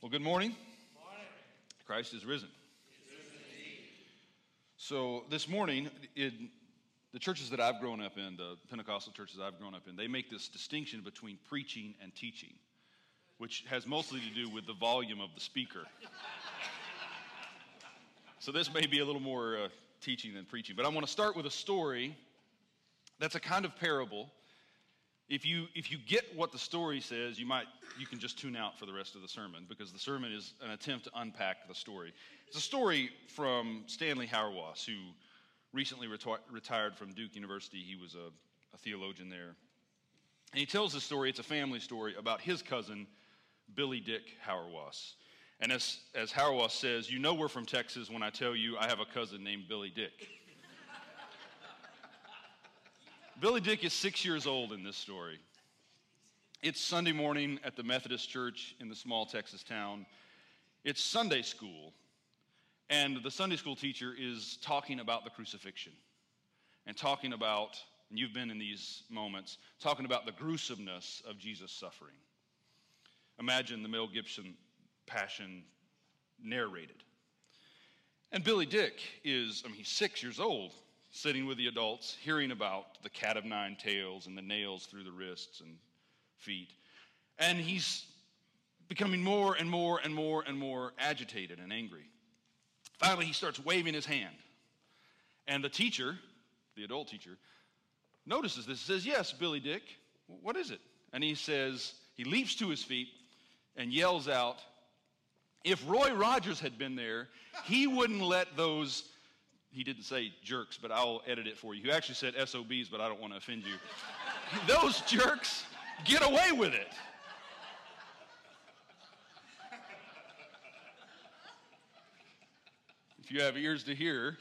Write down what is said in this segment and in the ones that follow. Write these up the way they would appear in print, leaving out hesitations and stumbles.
Well, good morning. Good morning. Christ is risen. He is risen indeed. So this morning, in the churches that I've grown up in, the Pentecostal churches I've grown up in, they make this distinction between preaching and teaching, which has mostly to do with the volume of the speaker. So this may be a little more teaching than preaching, but I want to start with a story that's a kind of parable. If you get what the story says, you can just tune out for the rest of the sermon, because the sermon is an attempt to unpack the story. It's a story from Stanley Hauerwas, who recently retired from Duke University. He was a theologian there. And he tells this story, it's a family story, about his cousin, Billy Dick Hauerwas. And as Hauerwas says, you know we're from Texas when I tell you I have a cousin named Billy Dick. Billy Dick is 6 years old in this story. It's Sunday morning at the Methodist church in the small Texas town. It's Sunday school, and the Sunday school teacher is talking about the crucifixion and talking about, and you've been in these moments, talking about the gruesomeness of Jesus' suffering. Imagine the Mel Gibson Passion narrated. And Billy Dick is, he's 6 years old, sitting with the adults, hearing about the cat of nine tails and the nails through the wrists and feet. And he's becoming more and more and more and more agitated and angry. Finally, he starts waving his hand. And the teacher, the adult teacher, notices this and says, yes, Billy Dick, what is it? And he says, he leaps to his feet and yells out, if Roy Rogers had been there, he wouldn't let those... He didn't say jerks, but I'll edit it for you. He actually said SOBs, but I don't want to offend you. Those jerks get away with it. If you have ears to hear,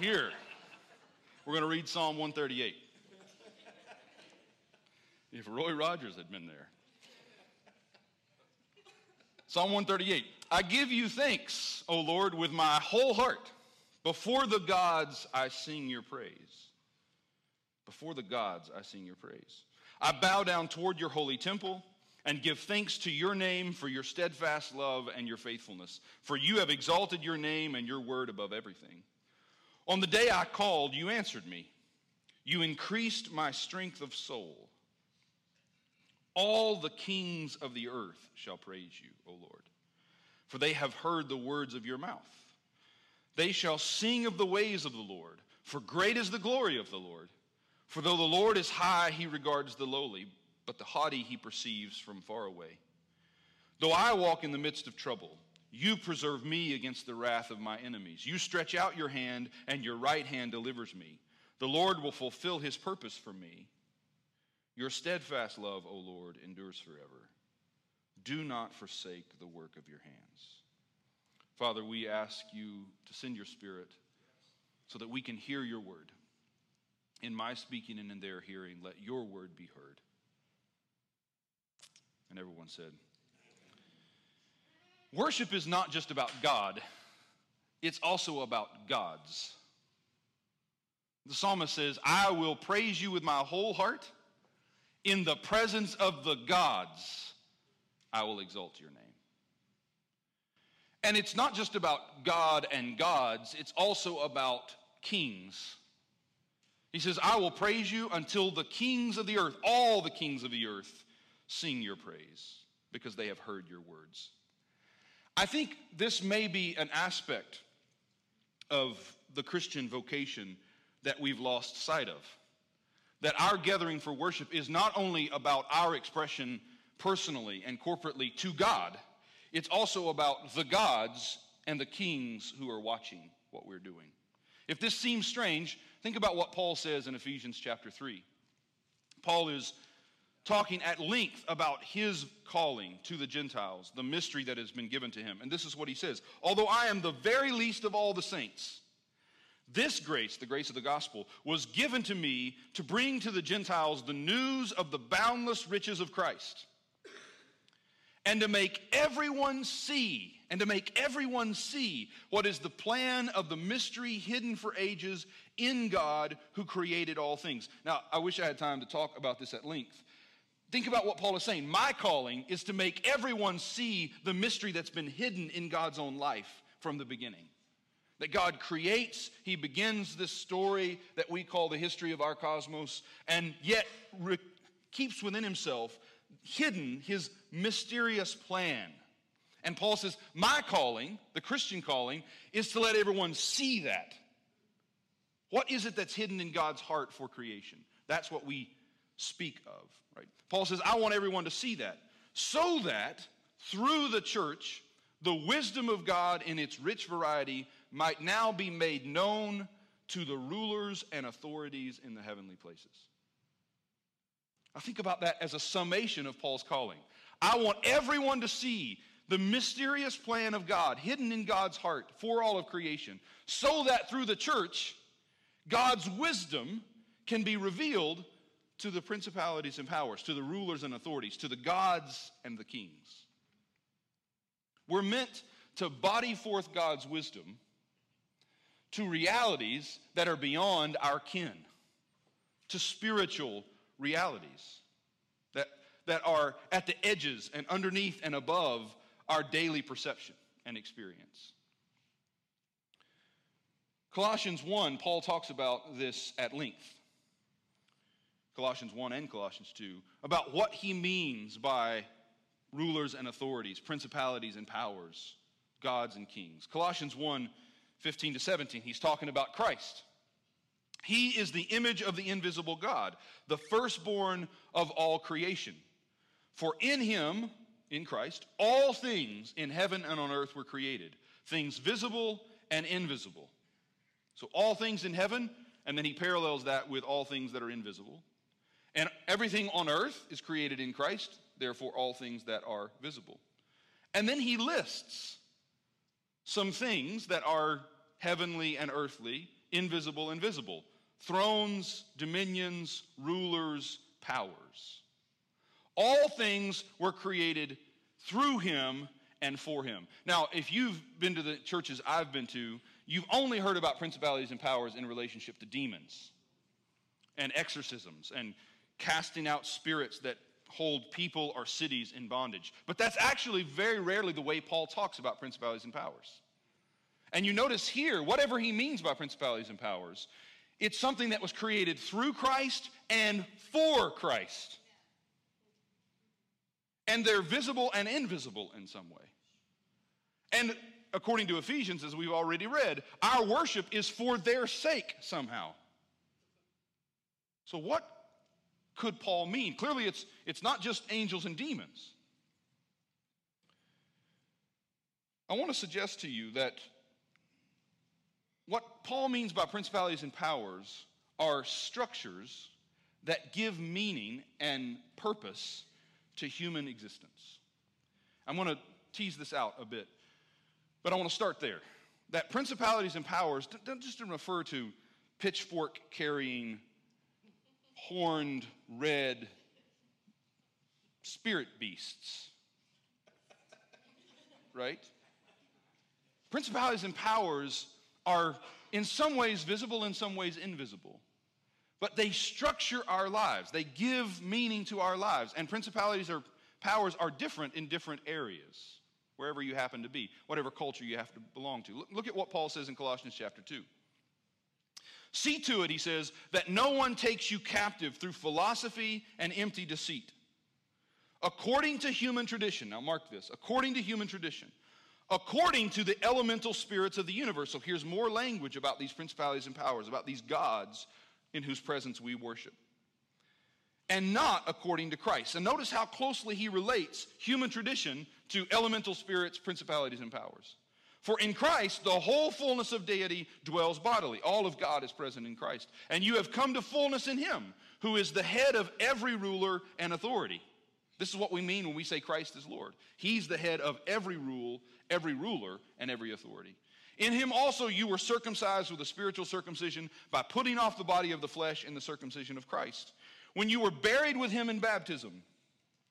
hear. We're going to read Psalm 138. If Roy Rogers had been there. Psalm 138. I give you thanks, O Lord, with my whole heart. Before the gods, I sing your praise. Before the gods, I sing your praise. I bow down toward your holy temple and give thanks to your name for your steadfast love and your faithfulness. For you have exalted your name and your word above everything. On the day I called, you answered me. You increased my strength of soul. All the kings of the earth shall praise you, O Lord. For they have heard the words of your mouth. They shall sing of the ways of the Lord, for great is the glory of the Lord. For though the Lord is high, he regards the lowly, but the haughty he perceives from far away. Though I walk in the midst of trouble, you preserve me against the wrath of my enemies. You stretch out your hand, and your right hand delivers me. The Lord will fulfill his purpose for me. Your steadfast love, O Lord, endures forever. Do not forsake the work of your hands. Father, we ask you to send your Spirit so that we can hear your word. In my speaking and in their hearing, let your word be heard. And everyone said, amen. Worship is not just about God. It's also about gods. The psalmist says, I will praise you with my whole heart. In the presence of the gods, I will exalt your name. And it's not just about God and gods, it's also about kings. He says, I will praise you until the kings of the earth, all the kings of the earth, sing your praise, because they have heard your words. I think this may be an aspect of the Christian vocation that we've lost sight of. That our gathering for worship is not only about our expression personally and corporately to God, it's also about the gods and the kings who are watching what we're doing. If this seems strange, think about what Paul says in Ephesians chapter 3. Paul is talking at length about his calling to the Gentiles, the mystery that has been given to him. And this is what he says, although I am the very least of all the saints, this grace, the grace of the gospel, was given to me to bring to the Gentiles the news of the boundless riches of Christ, and to make everyone see what is the plan of the mystery hidden for ages in God who created all things. Now, I wish I had time to talk about this at length, Think about what Paul is saying. My calling is to make everyone see the mystery that's been hidden in God's own life from the beginning. That God creates, he begins this story that we call the history of our cosmos, and yet keeps within himself hidden his mysterious plan. And Paul says, my calling, the Christian calling, is to let everyone see that. What is it that's hidden in God's heart for creation? That's what we speak of, right? Paul says, I want everyone to see that, so that through the church, the wisdom of God in its rich variety might now be made known to the rulers and authorities in the heavenly places. I think about that as a summation of Paul's calling. I want everyone to see the mysterious plan of God hidden in God's heart for all of creation, so that through the church, God's wisdom can be revealed to the principalities and powers, to the rulers and authorities, to the gods and the kings. We're meant to body forth God's wisdom to realities that are beyond our ken, to spiritual realities that are at the edges and underneath and above our daily perception and experience. Colossians 1, Paul talks about this at length. Colossians 1 and Colossians 2, about what he means by rulers and authorities, principalities and powers, gods and kings. Colossians 1, 15 to 17, he's talking about Christ. He is the image of the invisible God, the firstborn of all creation. For in him, in Christ, all things in heaven and on earth were created, things visible and invisible. So all things in heaven, and then he parallels that with all things that are invisible. And everything on earth is created in Christ, therefore all things that are visible. And then he lists some things that are heavenly and earthly, invisible and visible. Thrones, dominions, rulers, powers. All things were created through him and for him. Now, if you've been to the churches I've been to, you've only heard about principalities and powers in relationship to demons and exorcisms and casting out spirits that hold people or cities in bondage. But that's actually very rarely the way Paul talks about principalities and powers. And you notice here, whatever he means by principalities and powers, it's something that was created through Christ and for Christ. And they're visible and invisible in some way. And according to Ephesians, as we've already read, our worship is for their sake somehow. So what could Paul mean? Clearly, it's not just angels and demons. I want to suggest to you that what Paul means by principalities and powers are structures that give meaning and purpose to human existence. I'm going to tease this out a bit, but I want to start there. That principalities and powers don't just refer to pitchfork-carrying, horned, red spirit beasts, right? Principalities and powers are in some ways visible, in some ways invisible. But they structure our lives. They give meaning to our lives. And principalities or powers are different in different areas, wherever you happen to be, whatever culture you have to belong to. Look at what Paul says in Colossians chapter 2. See to it, he says, that no one takes you captive through philosophy and empty deceit. According to human tradition, now mark this, according to human tradition, according to the elemental spirits of the universe. So here's more language about these principalities and powers, about these gods in whose presence we worship. And not according to Christ. And notice how closely he relates human tradition to elemental spirits, principalities, and powers. For in Christ, the whole fullness of deity dwells bodily. All of God is present in Christ. And you have come to fullness in him, who is the head of every ruler and authority. This is what we mean when we say Christ is Lord. He's the head of every rule, every ruler, and every authority. In him also you were circumcised with a spiritual circumcision by putting off the body of the flesh in the circumcision of Christ. When you were buried with him in baptism,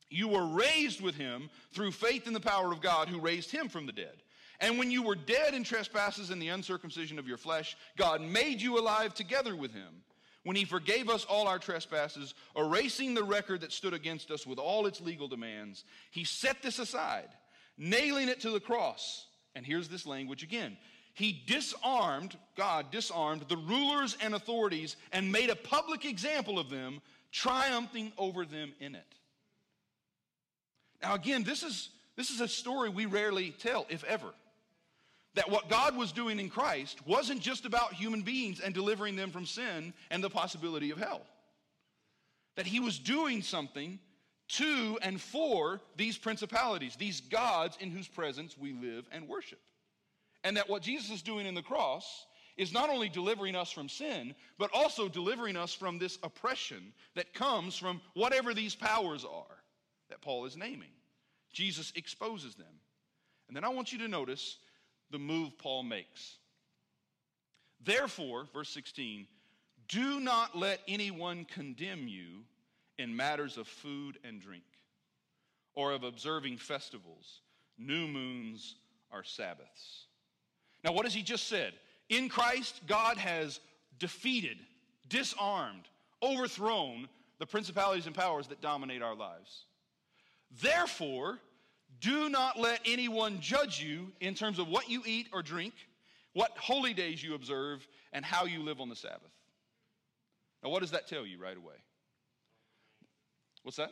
you were raised with him through faith in the power of God who raised him from the dead. And when you were dead in trespasses and the uncircumcision of your flesh, God made you alive together with him. when he forgave us all our trespasses, erasing the record that stood against us with all its legal demands. He set this aside, nailing it to the cross. And here's this language again. He disarmed, God disarmed the rulers and authorities and made a public example of them, triumphing over them in it. Now again, this is a story we rarely tell, if ever. That what God was doing in Christ wasn't just about human beings and delivering them from sin and the possibility of hell. That he was doing something to and for these principalities, these gods in whose presence we live and worship. And that what Jesus is doing in the cross is not only delivering us from sin, but also delivering us from this oppression that comes from whatever these powers are that Paul is naming. Jesus exposes them. And then I want you to notice the move Paul makes. Therefore, verse 16, do not let anyone condemn you in matters of food and drink, or of observing festivals, new moons, or Sabbaths. Now, what has he just said? In Christ, God has defeated, disarmed, overthrown the principalities and powers that dominate our lives. Therefore, do not let anyone judge you in terms of what you eat or drink, what holy days you observe, and how you live on the Sabbath. Now, what does that tell you right away? What's that?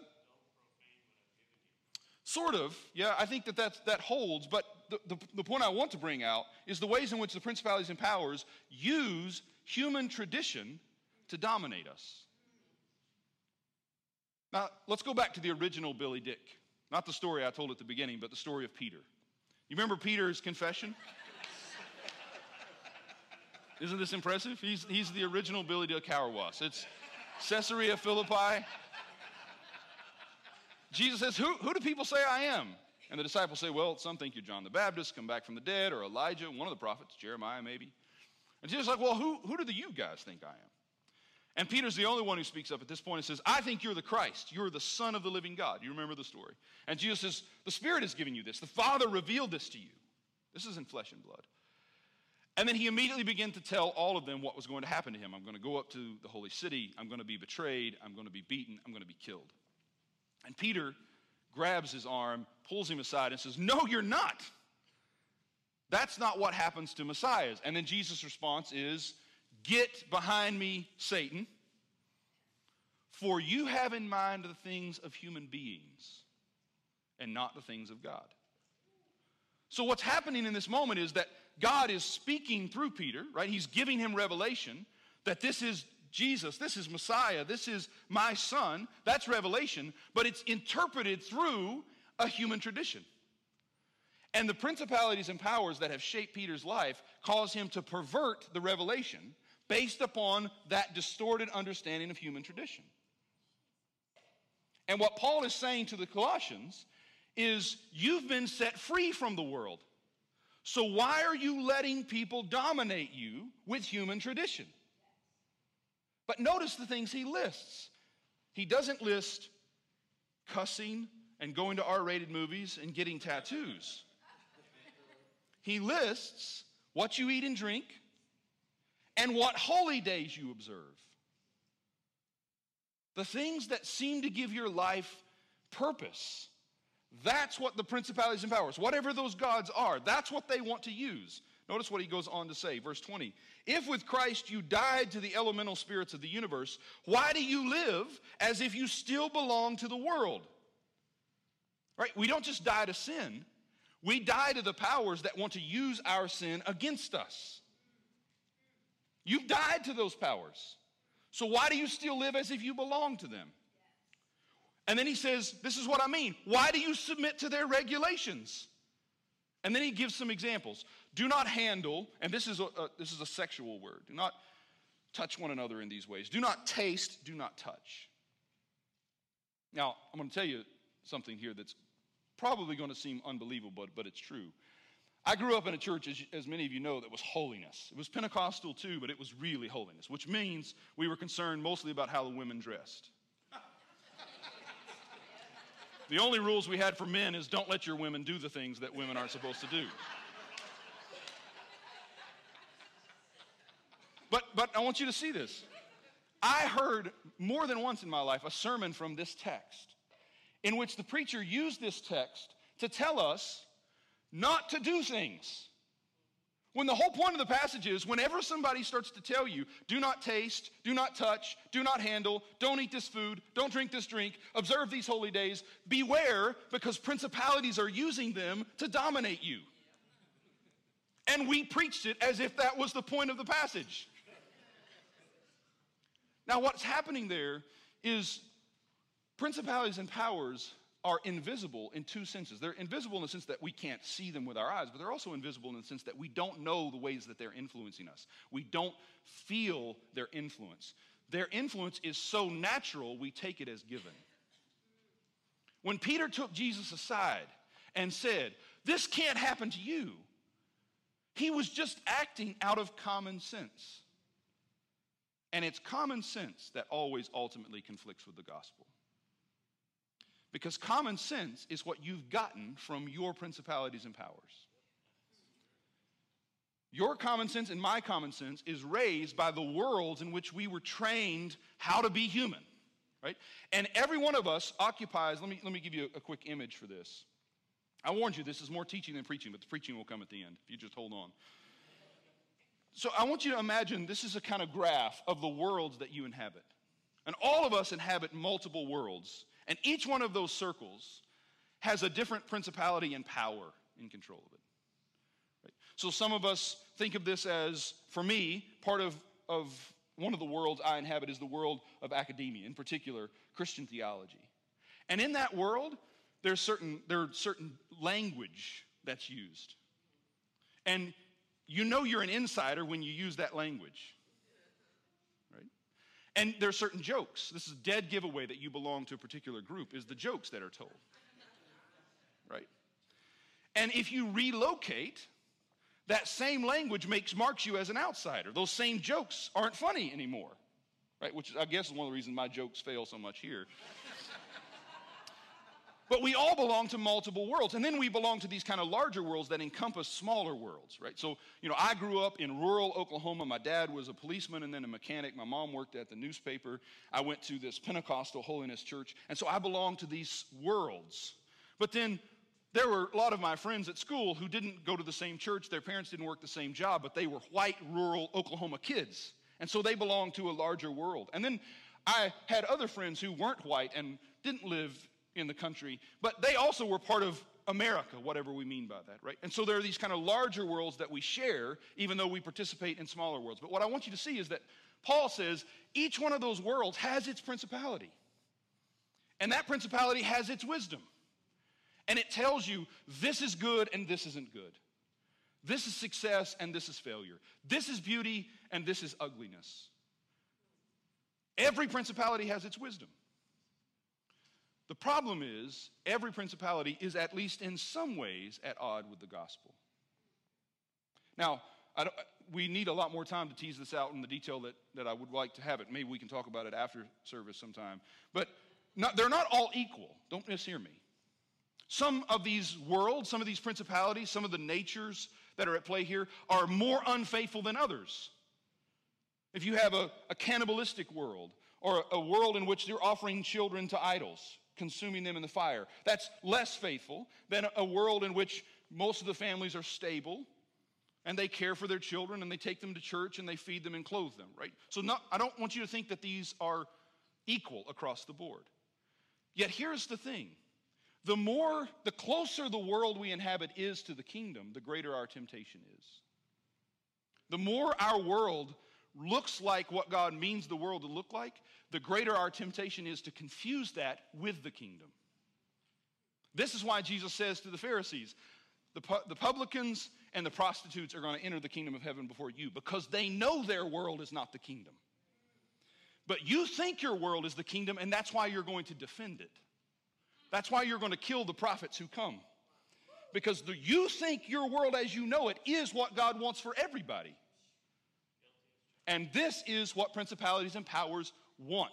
Sort of. Yeah, I think that holds, but the point I want to bring out is the ways in which the principalities and powers use human tradition to dominate us. Now, let's go back to the original Billy Dick. Not the story I told at the beginning, but the story of Peter. You remember Peter's confession? Isn't this impressive? He's the original Billy Dick Hauerwas. It's Caesarea Philippi. Jesus says, who do people say I am? And the disciples say, well, some think you're John the Baptist, come back from the dead, or Elijah, one of the prophets, Jeremiah maybe. And Jesus is like, well, who do you guys think I am? And Peter's the only one who speaks up at this point and says, I think you're the Christ. You're the Son of the living God. You remember the story. And Jesus says, the Spirit has given you this. The Father revealed this to you. This isn't flesh and blood. And then he immediately began to tell all of them what was going to happen to him. I'm going to go up to the holy city. I'm going to be betrayed. I'm going to be beaten. I'm going to be killed. And Peter grabs his arm, pulls him aside, and says, no, you're not. That's not what happens to messiahs. And then Jesus' response is, get behind me, Satan, for you have in mind the things of human beings and not the things of God. So what's happening in this moment is that God is speaking through Peter, right? He's giving him revelation that this is Jesus, this is Messiah, this is my son. That's revelation, but it's interpreted through a human tradition. And the principalities and powers that have shaped Peter's life cause him to pervert the revelation based upon that distorted understanding of human tradition. And what Paul is saying to the Colossians is, you've been set free from the world. So why are you letting people dominate you with human tradition? But notice the things he lists. He doesn't list cussing and going to R-rated movies and getting tattoos. He lists what you eat and drink and what holy days you observe. The things that seem to give your life purpose. That's what the principalities and powers, whatever those gods are, that's what they want to use. Notice what he goes on to say, verse 20. If with Christ you died to the elemental spirits of the universe, why do you live as if you still belong to the world? Right? We don't just die to sin. We die to the powers that want to use our sin against us. You've died to those powers. So why do you still live as if you belong to them? And then he says, this is what I mean. Why do you submit to their regulations? And then he gives some examples. Do not handle, and this is a sexual word. Do not touch one another in these ways. Do not taste, do not touch. Now, I'm going to tell you something here that's probably going to seem unbelievable, but it's true. I grew up in a church, as many of you know, that was holiness. It was Pentecostal too, but it was really holiness, which means we were concerned mostly about how the women dressed. The only rules we had for men is don't let your women do the things that women aren't supposed to do. But I want you to see this. I heard more than once in my life a sermon from this text in which the preacher used this text to tell us not to do things. When the whole point of the passage is whenever somebody starts to tell you, do not taste, do not touch, do not handle, don't eat this food, don't drink this drink, observe these holy days, beware because principalities are using them to dominate you. And we preached it as if that was the point of the passage. Now, what's happening there is principalities and powers are invisible in two senses. They're invisible in the sense that we can't see them with our eyes, but they're also invisible in the sense that we don't know the ways that they're influencing us. We don't feel their influence. Their influence is so natural, we take it as given. When Peter took Jesus aside and said, "This can't happen to you," he was just acting out of common sense. And it's common sense that always ultimately conflicts with the gospel. Because common sense is what you've gotten from your principalities and powers. Your common sense and my common sense is raised by the worlds in which we were trained how to be human, right? And every one of us occupies, let me give you a quick image for this. I warned you, this is more teaching than preaching, but the preaching will come at the end if you just hold on. So I want you to imagine this is a kind of graph of the worlds that you inhabit. And all of us inhabit multiple worlds. And each one of those circles has a different principality and power in control of it. Right? So some of us think of this as, for me, part of one of the worlds I inhabit is the world of academia, in particular, Christian theology. And in that world, there's certain language that's used. And you know you're an insider when you use that language, right? And there are certain jokes. This is a dead giveaway that you belong to a particular group is the jokes that are told, right? And if you relocate, that same language marks you as an outsider. Those same jokes aren't funny anymore, right? Which I guess is one of the reasons my jokes fail so much here. But we all belong to multiple worlds, and then we belong to these kind of larger worlds that encompass smaller worlds, right? So, I grew up in rural Oklahoma. My dad was a policeman and then a mechanic. My mom worked at the newspaper. I went to this Pentecostal holiness church, and so I belonged to these worlds. But then there were a lot of my friends at school who didn't go to the same church. Their parents didn't work the same job, but they were white, rural Oklahoma kids, and so they belonged to a larger world. And then I had other friends who weren't white and didn't live in the country, but they also were part of America, whatever we mean by that, right? And so there are these kind of larger worlds that we share, even though we participate in smaller worlds. But what I want you to see is that Paul says each one of those worlds has its principality, and that principality has its wisdom, and it tells you this is good and this isn't good. This is success and this is failure. This is beauty and this is ugliness. Every principality has its wisdom. The problem is, every principality is at least in some ways at odds with the gospel. Now, we need a lot more time to tease this out in the detail that I would like to have it. Maybe we can talk about it after service sometime. But they're not all equal. Don't mishear me. Some of these worlds, some of these principalities, some of the natures that are at play here are more unfaithful than others. If you have a cannibalistic world, or a world in which they're offering children to idols, consuming them in the fire. That's less faithful than a world in which most of the families are stable and they care for their children and they take them to church and they feed them and clothe them, right? So I don't want you to think that these are equal across the board. Yet here's the thing. The closer the world we inhabit is to the kingdom, the greater our temptation is. The more our world looks like what God means the world to look like, the greater our temptation is to confuse that with the kingdom. This is why Jesus says to the Pharisees, the publicans and the prostitutes are going to enter the kingdom of heaven before you, because they know their world is not the kingdom. But you think your world is the kingdom, and that's why you're going to defend it. That's why you're going to kill the prophets who come. Because you think your world as you know it is what God wants for everybody. And this is what principalities and powers want.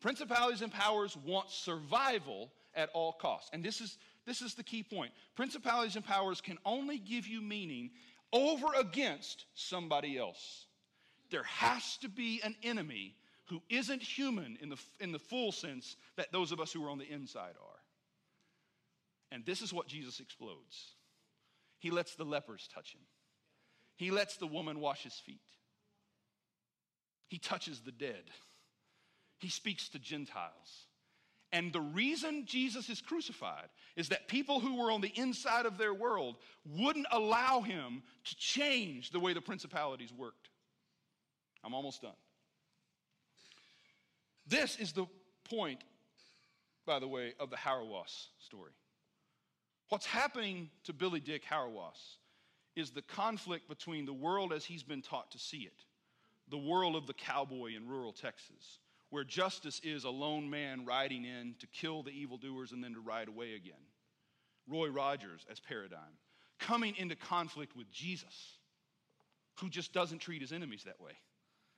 Principalities and powers want survival at all costs. And this is the key point. Principalities and powers can only give you meaning over against somebody else. There has to be an enemy who isn't human in the full sense that those of us who are on the inside are. And this is what Jesus explodes. He lets the lepers touch him. He lets the woman wash his feet. He touches the dead. He speaks to Gentiles. And the reason Jesus is crucified is that people who were on the inside of their world wouldn't allow him to change the way the principalities worked. I'm almost done. This is the point, by the way, of the Hauerwas story. What's happening to Billy Dick Hauerwas is the conflict between the world as he's been taught to see it, the world of the cowboy in rural Texas, where justice is a lone man riding in to kill the evildoers and then to ride away again. Roy Rogers as paradigm, coming into conflict with Jesus, who just doesn't treat his enemies that way,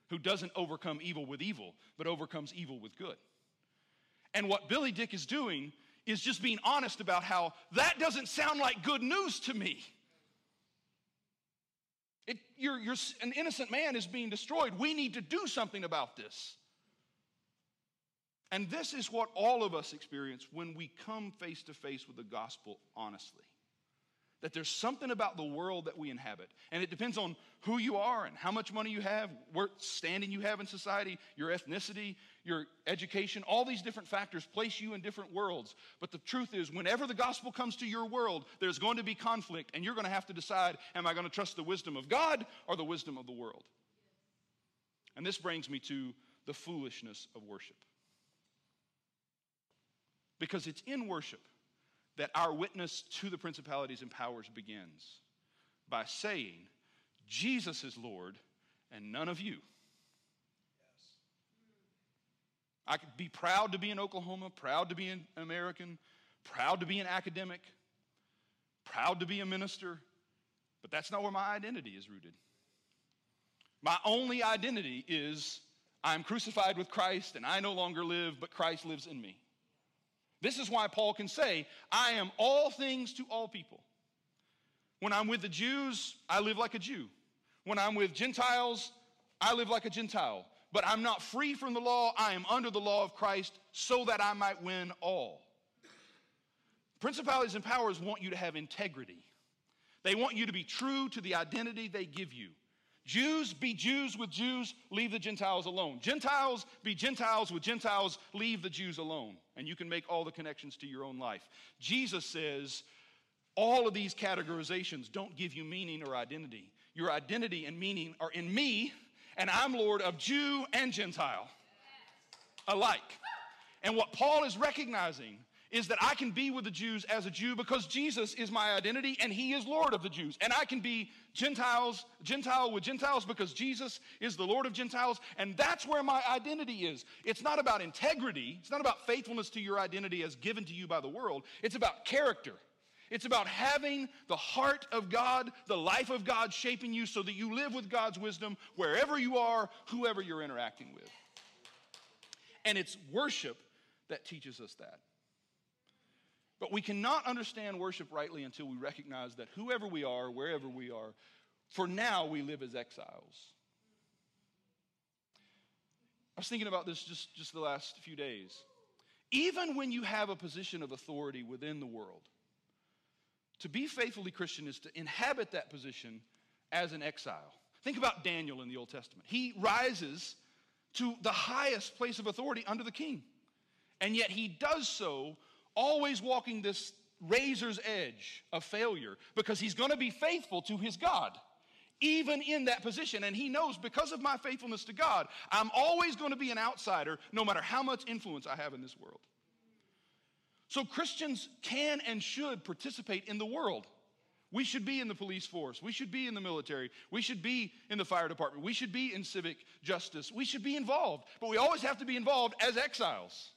who doesn't overcome evil with evil, but overcomes evil with good. And what Billy Dick is doing is just being honest about how that doesn't sound like good news to me. An innocent man is being destroyed. We need to do something about this. And this is what all of us experience when we come face to face with the gospel honestly. That there's something about the world that we inhabit. And it depends on who you are and how much money you have, what standing you have in society, your ethnicity, your education. All these different factors place you in different worlds. But the truth is, whenever the gospel comes to your world, there's going to be conflict. And you're going to have to decide, am I going to trust the wisdom of God or the wisdom of the world? And this brings me to the foolishness of worship. Because it's in worship that our witness to the principalities and powers begins by saying, Jesus is Lord and none of you. Yes. I could be proud to be in Oklahoma, proud to be an American, proud to be an academic, proud to be a minister, but that's not where my identity is rooted. My only identity is I'm crucified with Christ and I no longer live, but Christ lives in me. This is why Paul can say, I am all things to all people. When I'm with the Jews, I live like a Jew. When I'm with Gentiles, I live like a Gentile. But I'm not free from the law. I am under the law of Christ so that I might win all. Principalities and powers want you to have integrity. They want you to be true to the identity they give you. Jews be Jews with Jews, leave the Gentiles alone. Gentiles be Gentiles with Gentiles, leave the Jews alone. And you can make all the connections to your own life. Jesus says, all of these categorizations don't give you meaning or identity. Your identity and meaning are in me, and I'm Lord of Jew and Gentile alike. And what Paul is recognizing is that I can be with the Jews as a Jew because Jesus is my identity and he is Lord of the Jews. And I can be Gentile with Gentiles because Jesus is the Lord of Gentiles. And that's where my identity is. It's not about integrity. It's not about faithfulness to your identity as given to you by the world. It's about character. It's about having the heart of God, the life of God shaping you so that you live with God's wisdom wherever you are, whoever you're interacting with. And it's worship that teaches us that. But we cannot understand worship rightly until we recognize that whoever we are, wherever we are, for now we live as exiles. I was thinking about this just the last few days. Even when you have a position of authority within the world, to be faithfully Christian is to inhabit that position as an exile. Think about Daniel in the Old Testament. He rises to the highest place of authority under the king, and yet he does so always walking this razor's edge of failure because he's going to be faithful to his God, even in that position. And he knows because of my faithfulness to God, I'm always going to be an outsider no matter how much influence I have in this world. So Christians can and should participate in the world. We should be in the police force. We should be in the military. We should be in the fire department. We should be in civic justice. We should be involved, but we always have to be involved as exiles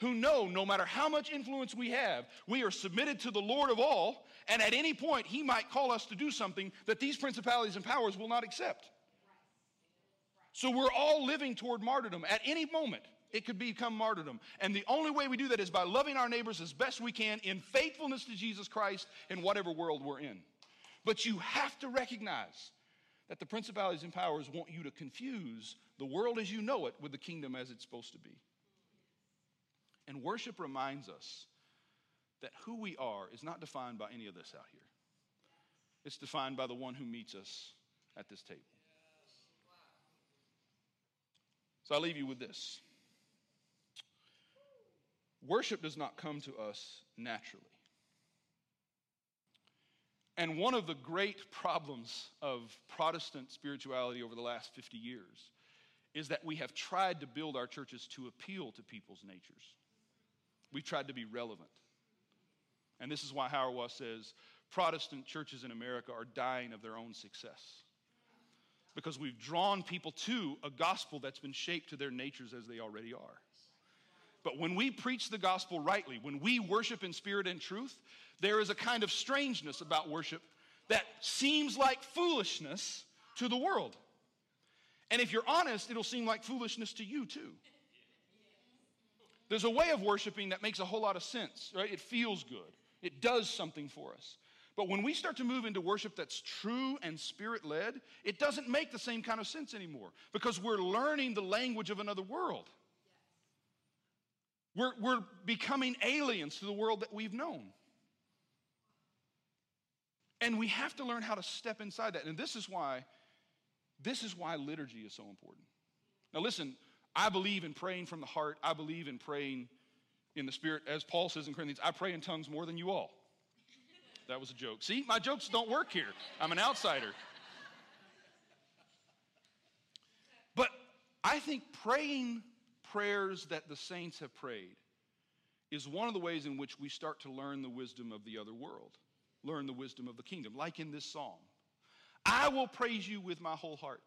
who know no matter how much influence we have, we are submitted to the Lord of all, and at any point he might call us to do something that these principalities and powers will not accept. So we're all living toward martyrdom. At any moment, it could become martyrdom. And the only way we do that is by loving our neighbors as best we can in faithfulness to Jesus Christ in whatever world we're in. But you have to recognize that the principalities and powers want you to confuse the world as you know it with the kingdom as it's supposed to be. And worship reminds us that who we are is not defined by any of this out here. It's defined by the one who meets us at this table. So I leave you with this. Worship does not come to us naturally. And one of the great problems of Protestant spirituality over the last 50 years is that we have tried to build our churches to appeal to people's natures. We've tried to be relevant. And this is why Hauerwas says Protestant churches in America are dying of their own success, because we've drawn people to a gospel that's been shaped to their natures as they already are. But when we preach the gospel rightly, when we worship in spirit and truth, there is a kind of strangeness about worship that seems like foolishness to the world. And if you're honest, it'll seem like foolishness to you too. There's a way of worshiping that makes a whole lot of sense, right? It feels good. It does something for us. But when we start to move into worship that's true and spirit-led, it doesn't make the same kind of sense anymore, because we're learning the language of another world. We're becoming aliens to the world that we've known. And we have to learn how to step inside that. And this is why liturgy is so important. Now listen, I believe in praying from the heart. I believe in praying in the spirit. As Paul says in Corinthians, I pray in tongues more than you all. That was a joke. See, my jokes don't work here. I'm an outsider. But I think praying prayers that the saints have prayed is one of the ways in which we start to learn the wisdom of the other world, learn the wisdom of the kingdom, like in this psalm. I will praise you with my whole heart.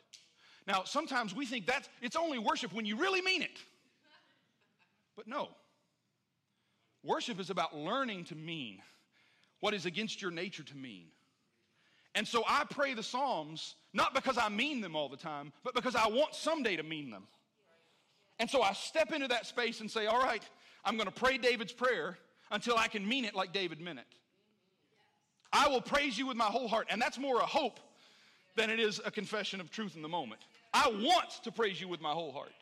Now, sometimes we think that's it's only worship when you really mean it. But no. Worship is about learning to mean what is against your nature to mean. And so I pray the psalms, not because I mean them all the time, but because I want someday to mean them. And so I step into that space and say, all right, I'm going to pray David's prayer until I can mean it like David meant it. I will praise you with my whole heart. And that's more a hope than it is a confession of truth in the moment. I want to praise you with my whole heart.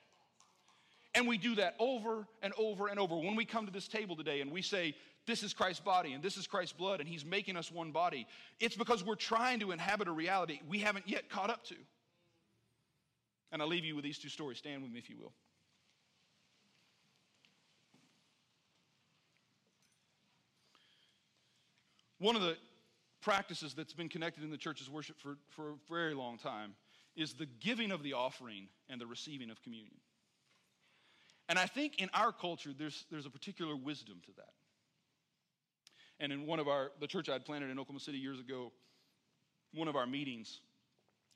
And we do that over and over and over. When we come to this table today and we say, this is Christ's body and this is Christ's blood and he's making us one body, it's because we're trying to inhabit a reality we haven't yet caught up to. And I'll leave you with these two stories. Stand with me if you will. One of the practices that's been connected in the church's worship for a very long time is the giving of the offering and the receiving of communion. And I think in our culture, there's a particular wisdom to that. And in the church I'd planted in Oklahoma City years ago, one of our meetings,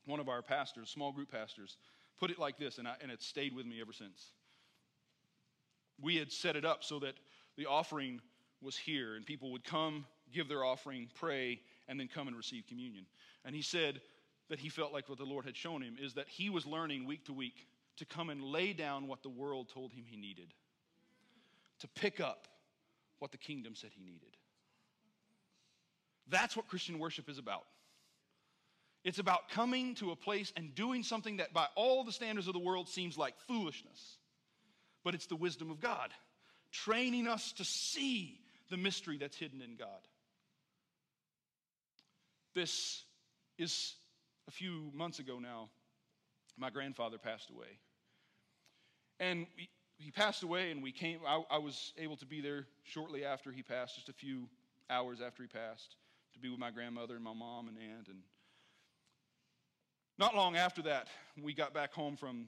one of our pastors, small group pastors, put it like this, and it's stayed with me ever since. We had set it up so that the offering was here, and people would come, give their offering, pray, and then come and receive communion. And he said that he felt like what the Lord had shown him is that he was learning week to week to come and lay down what the world told him he needed, to pick up what the kingdom said he needed. That's what Christian worship is about. It's about coming to a place and doing something that by all the standards of the world seems like foolishness, but it's the wisdom of God, training us to see the mystery that's hidden in God. This is a few months ago now. My grandfather passed away. And he passed away and we came. I was able to be there shortly after he passed, just a few hours after he passed, to be with my grandmother and my mom and aunt. And not long after that, when we got back home from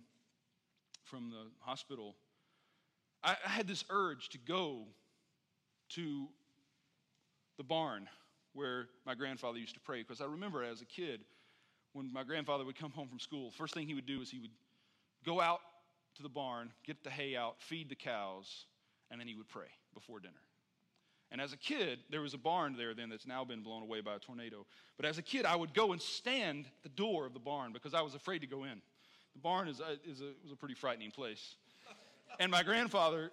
the hospital, I had this urge to go to the barn where my grandfather used to pray, because I remember as a kid, when my grandfather would come home from school, first thing he would do is he would go out to the barn, get the hay out, feed the cows, and then he would pray before dinner. And as a kid, there was a barn there then that's now been blown away by a tornado. But as a kid, I would go and stand at the door of the barn because I was afraid to go in. The barn was a pretty frightening place. And my grandfather,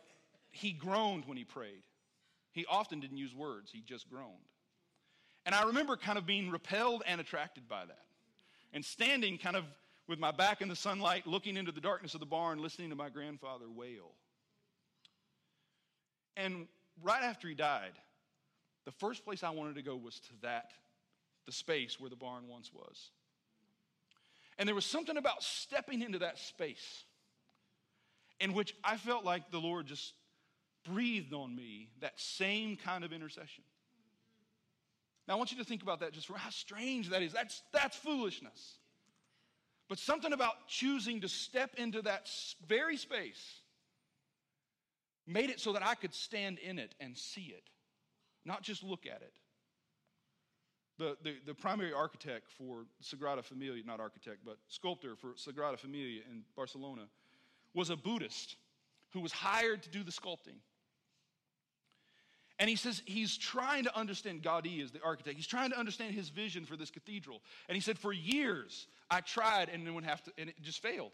he groaned when he prayed. He often didn't use words. He just groaned. And I remember kind of being repelled and attracted by that. and standing kind of with my back in the sunlight, looking into the darkness of the barn, listening to my grandfather wail. And right after he died, the first place I wanted to go was to the space where the barn once was. And there was something about stepping into that space in which I felt like the Lord just breathed on me that same kind of intercession. Now, I want you to think about that just for how strange that is. That's foolishness. But something about choosing to step into that very space made it so that I could stand in it and see it, not just look at it. The primary architect for Sagrada Familia, not architect, but sculptor for Sagrada Familia in Barcelona, was a Buddhist who was hired to do the sculpting. And he says he's trying to understand, Gaudi is the architect, he's trying to understand his vision for this cathedral. And he said, for years, I tried and it just failed.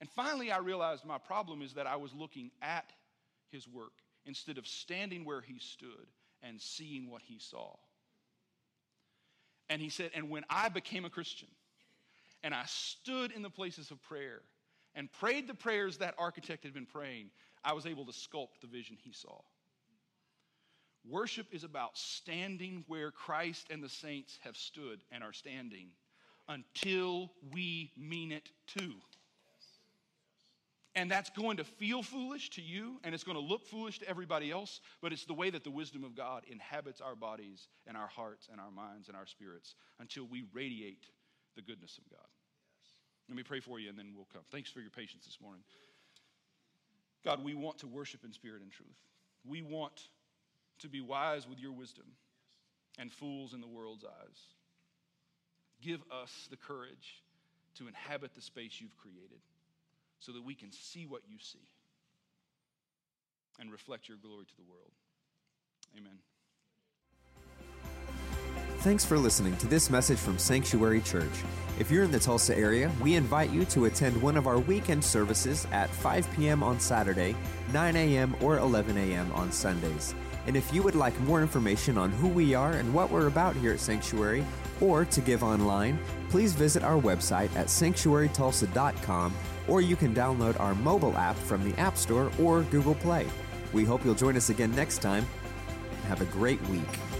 And finally, I realized my problem is that I was looking at his work instead of standing where he stood and seeing what he saw. And he said, and when I became a Christian and I stood in the places of prayer and prayed the prayers that architect had been praying, I was able to sculpt the vision he saw. Worship is about standing where Christ and the saints have stood and are standing until we mean it too. And that's going to feel foolish to you, and it's going to look foolish to everybody else, but it's the way that the wisdom of God inhabits our bodies and our hearts and our minds and our spirits until we radiate the goodness of God. Yes. Let me pray for you, and then we'll come. Thanks for your patience this morning. God, we want to worship in spirit and truth. We want to be wise with your wisdom and fools in the world's eyes. Give us the courage to inhabit the space you've created, so that we can see what you see and reflect your glory to the world. Amen. Thanks for listening to this message from Sanctuary Church. If you're in the Tulsa area, we invite you to attend one of our weekend services at 5 p.m. on Saturday, 9 a.m. or 11 a.m. on Sundays. And if you would like more information on who we are and what we're about here at Sanctuary, or to give online, please visit our website at sanctuarytulsa.com, or you can download our mobile app from the App Store or Google Play. We hope you'll join us again next time. Have a great week.